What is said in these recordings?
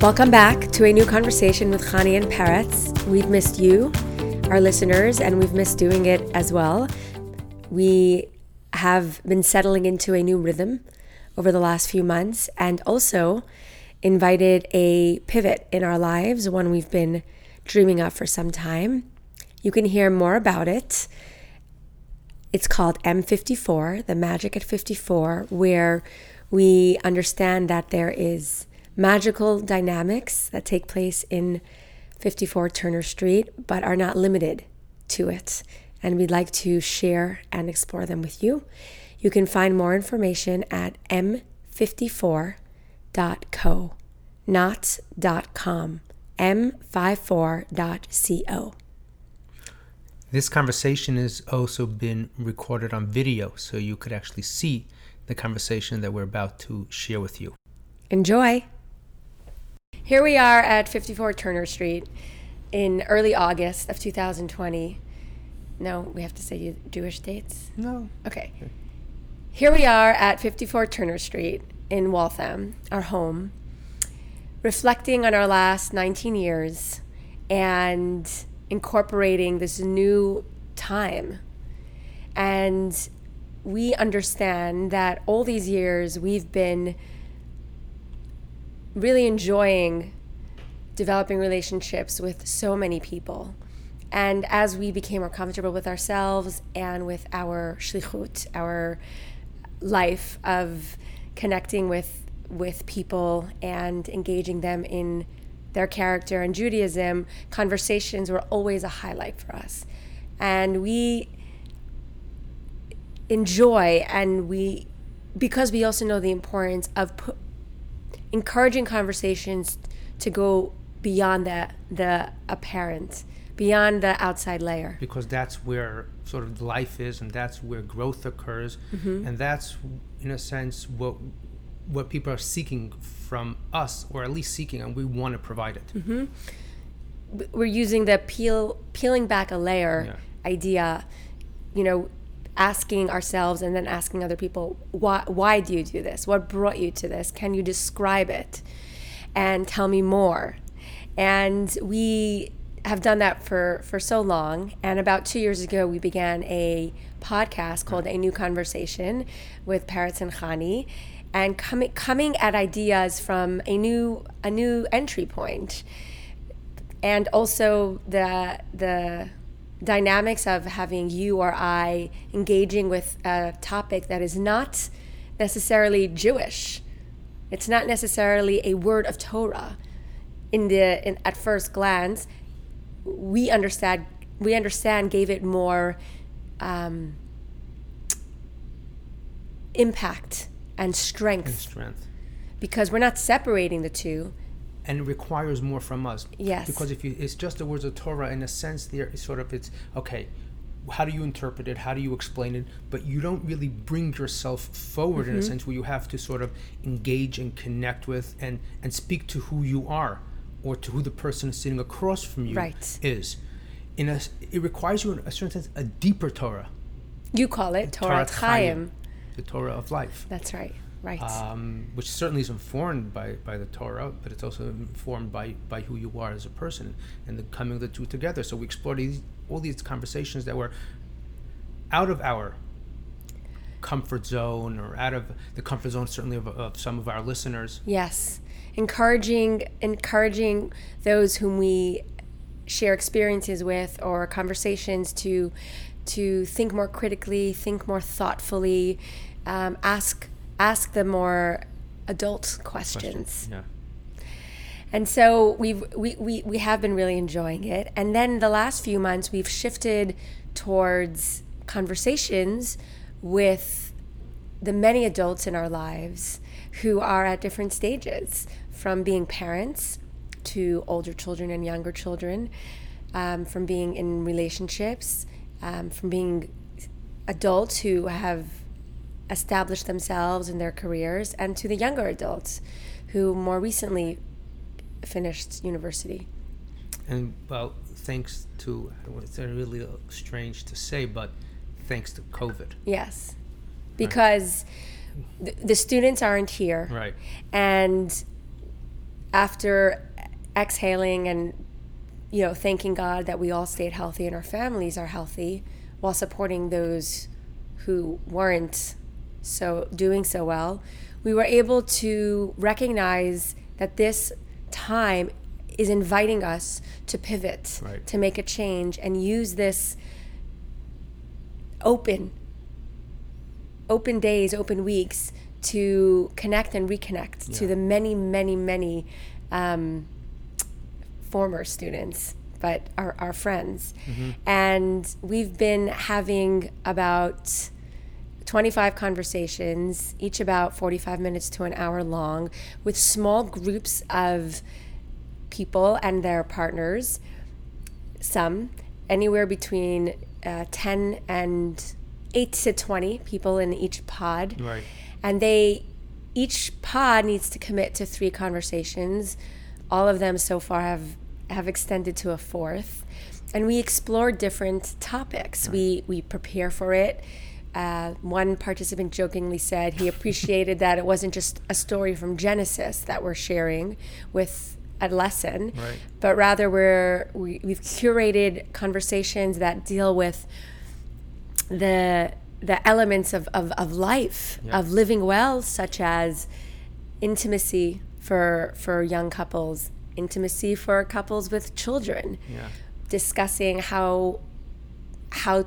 Welcome back to a new conversation with Chani and Peretz. We've missed you, our listeners, and we've missed doing it as well. We have been settling into a new rhythm over the last few months, and also invited a pivot in our lives, one we've been dreaming of for some time. You can hear more about it. It's called M54, the magic at 54, where we understand that there is magical dynamics that take place in 54 Turner Street, but are not limited to it. And we'd like to share and explore them with you. You can find more information at m54.co, not .com, m54.co. This conversation has also been recorded on video, so you could actually see the conversation that we're about to share with you. Enjoy. Here we are at 54 Turner Street in early August of 2020. No, we have to say Jewish dates? No. Okay. Here we are at 54 Turner Street in Waltham, our home, reflecting on our last 19 years and incorporating this new time. And we understand that all these years we've been really enjoying developing relationships with so many people. And as we became more comfortable with ourselves and with our shlichut, our life of connecting with people and engaging them in their character and Judaism, conversations were always a highlight for us. And we enjoy, and because we also know the importance of encouraging conversations to go beyond the apparent, beyond the outside layer. Because that's where sort of life is, and that's where growth occurs, and that's, in a sense, what people are seeking from us, or at least seeking, and we want to provide it. We're using the peeling back a layer idea, asking ourselves and then asking other people, why do you do this? What brought you to this? Can you describe it? And tell me more. And we have done that for so long. And about 2 years ago, we began a podcast called A New Conversation with Peretz and Chani, and coming at ideas from a new entry point, and also the dynamics of having you or I engaging with a topic that is not necessarily Jewish. It's not necessarily a word of Torah. At first glance, we understand gave it more impact and strength, because we're not separating the two. And it requires more from us. Yes. Because it's just the words of Torah, in a sense, it's okay, how do you interpret it? How do you explain it? But you don't really bring yourself forward in a sense where you have to sort of engage and connect with and speak to who you are, or to who the person sitting across from you is. It requires you, in a certain sense, a deeper Torah. You call it Torah Chayim. The Torah of life. That's right. Right. Which certainly is informed by the Torah, but it's also informed by who you are as a person, and the coming of the two together. So we explored all these conversations that were out of our comfort zone, or out of the comfort zone certainly of some of our listeners. Yes. Encouraging those whom we share experiences with or conversations to think more critically, think more thoughtfully, ask the more adult questions. Yeah. And so we have been really enjoying it. And then the last few months, we've shifted towards conversations with the many adults in our lives who are at different stages, from being parents to older children and younger children, from being in relationships, from being adults who have established themselves in their careers, and to the younger adults who more recently finished university. And well, thanks to, it's really strange to say, but thanks to COVID. Yes, because the students aren't here. Right. And after exhaling and, you know, thanking God that we all stayed healthy and our families are healthy while supporting those who weren't doing so well, we were able to recognize that this time is inviting us to pivot, right, to make a change and use this open days, open weeks to connect and reconnect, yeah, to the many former students, but our friends. Mm-hmm. And we've been having about 25 conversations, each about 45 minutes to an hour long, with small groups of people and their partners, some anywhere between 10 and 8 to 20 people in each pod. Right. And each pod needs to commit to 3 conversations. All of them so far have extended to a 4th. And we explore different topics. Right. We prepare for it. One participant jokingly said he appreciated that it wasn't just a story from Genesis that we're sharing with a lesson, right, but rather we've curated conversations that deal with the elements of life, yeah, of living well, such as intimacy for young couples, intimacy for couples with children, yeah, discussing how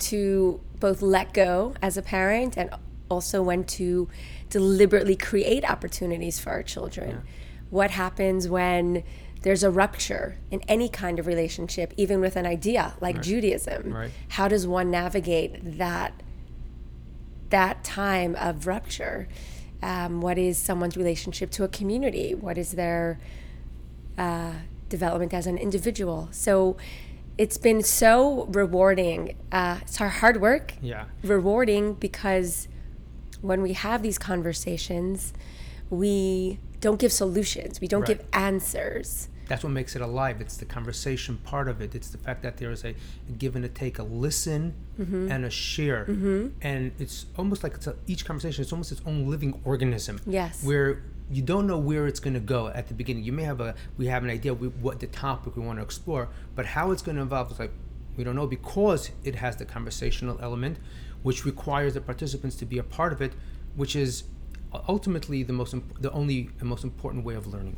to both let go as a parent and also when to deliberately create opportunities for our children. Yeah. What happens when there's a rupture in any kind of relationship, even with an idea like, right, Judaism? Right. How does one navigate that time of rupture? What is someone's relationship to a community? What is their development as an individual? So it's been so rewarding. It's our hard work, yeah, rewarding, because when we have these conversations, we don't give solutions. We don't, right, give answers. That's what makes it alive. It's the conversation part of it. It's the fact that there is a give and a take, a listen, mm-hmm, and a share. Mm-hmm. And it's almost like each conversation is almost its own living organism. Yes. Where you don't know where it's going to go at the beginning. You may have we have an idea what the topic we want to explore, but how it's going to evolve is like, we don't know, because it has the conversational element, which requires the participants to be a part of it, which is ultimately the only most important way of learning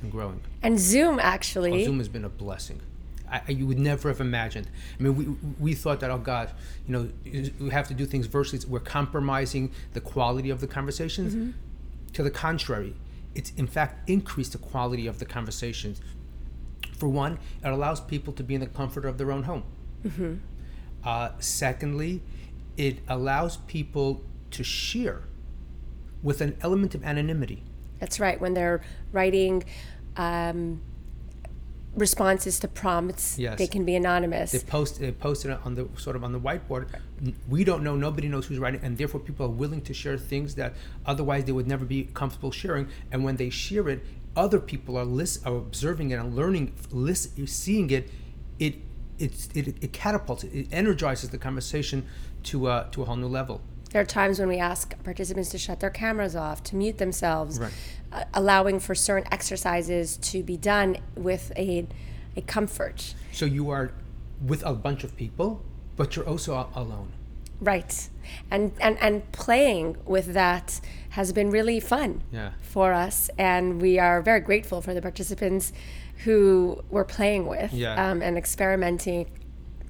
and growing. And Zoom, actually. Oh, Zoom has been a blessing. You would never have imagined. I mean, we thought that, oh God, you know, we have to do things virtually. We're compromising the quality of the conversations. Mm-hmm. To the contrary, it's in fact increased the quality of the conversations. For one, it allows people to be in the comfort of their own home. Mm-hmm. Secondly, it allows people to share with an element of anonymity. That's right. When they're writing responses to prompts, yes, they can be anonymous. They post it on the whiteboard. We don't know. Nobody knows who's writing, and therefore people are willing to share things that otherwise they would never be comfortable sharing. And when they share it, other people are observing it and learning, seeing it. It catapults it. It energizes the conversation to a whole new level. There are times when we ask participants to shut their cameras off, to mute themselves, right, allowing for certain exercises to be done with a comfort. So you are with a bunch of people, but you're also alone. Right. And playing with that has been really fun, yeah, for us, and we are very grateful for the participants who we're playing with, yeah, and experimenting.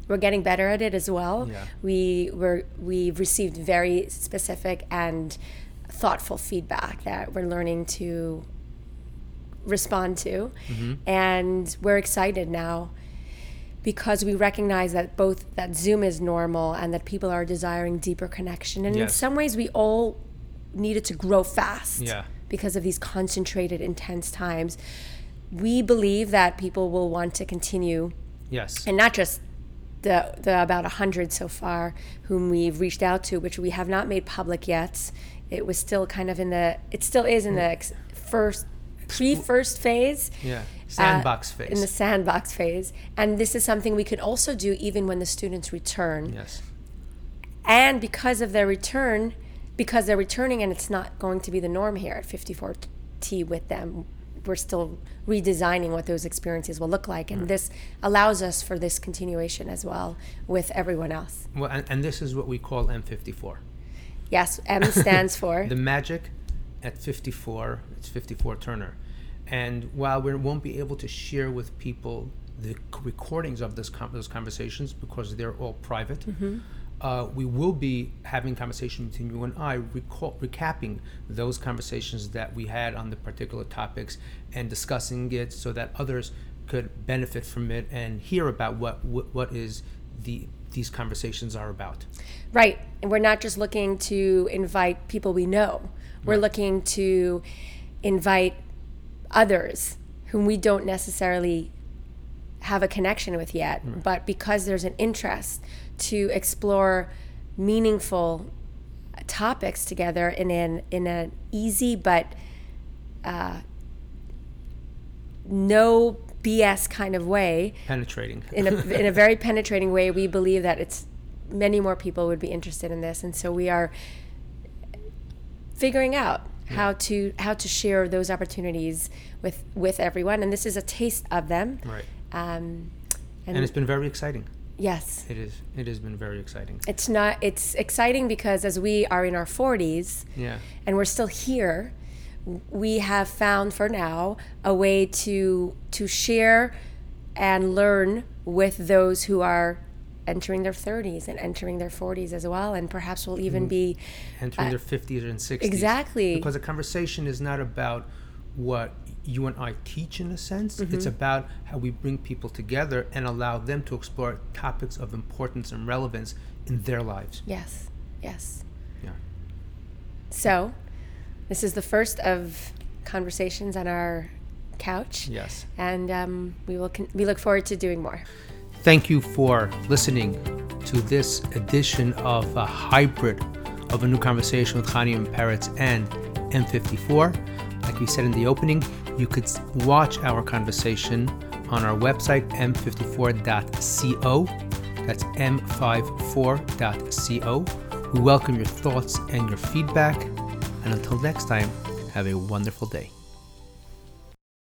We're getting better at it as well. Yeah. We've received very specific and thoughtful feedback that we're learning to respond to. Mm-hmm. And we're excited now because we recognize that both that Zoom is normal and that people are desiring deeper connection. And, yes, in some ways we all needed to grow fast, yeah, because of these concentrated, intense times. We believe that people will want to continue. Yes. And not just the about 100 so far whom we've reached out to, which we have not made public yet. It was still kind of in the first phase. Yeah, sandbox phase. In the sandbox phase. And this is something we can also do even when the students return. Yes. And because they're returning and it's not going to be the norm here at 54T with them, we're still redesigning what those experiences will look like. And this allows us for this continuation as well with everyone else. Well, and this is what we call M54. Yes, M stands for? The magic at 54, it's 54 Turner. And while we won't be able to share with people the recordings of those conversations because they're all private, we will be having conversation between you and I, recapping those conversations that we had on the particular topics and discussing it so that others could benefit from it and hear about what is these conversations are about. Right, and we're not just looking to invite people we know. We're looking to invite others whom we don't necessarily have a connection with yet, but because there's an interest to explore meaningful topics together in an easy but no BS kind of way, penetrating in a very penetrating way, we believe that it's many more people would be interested in this, and so we are figuring out how to share those opportunities with everyone, and this is a taste of them. Right. And it's been very exciting. Yes. It has been very exciting. It's exciting because as we are in our 40s and we're still here, we have found for now a way to share and learn with those who are entering their 30s and entering their 40s as well, and perhaps will even be entering their 50s and 60s. Exactly. Because the conversation is not about what you and I teach in a sense. It's about how we bring people together and allow them to explore topics of importance and relevance in their lives. Yes, yes. Yeah. So, this is the first of conversations on our couch. Yes. And we look forward to doing more. Thank you for listening to this edition of a hybrid of A New Conversation with Chayim Peretz and M54. Like we said in the opening, you could watch our conversation on our website, m54.co. That's m54.co. We welcome your thoughts and your feedback. And until next time, have a wonderful day.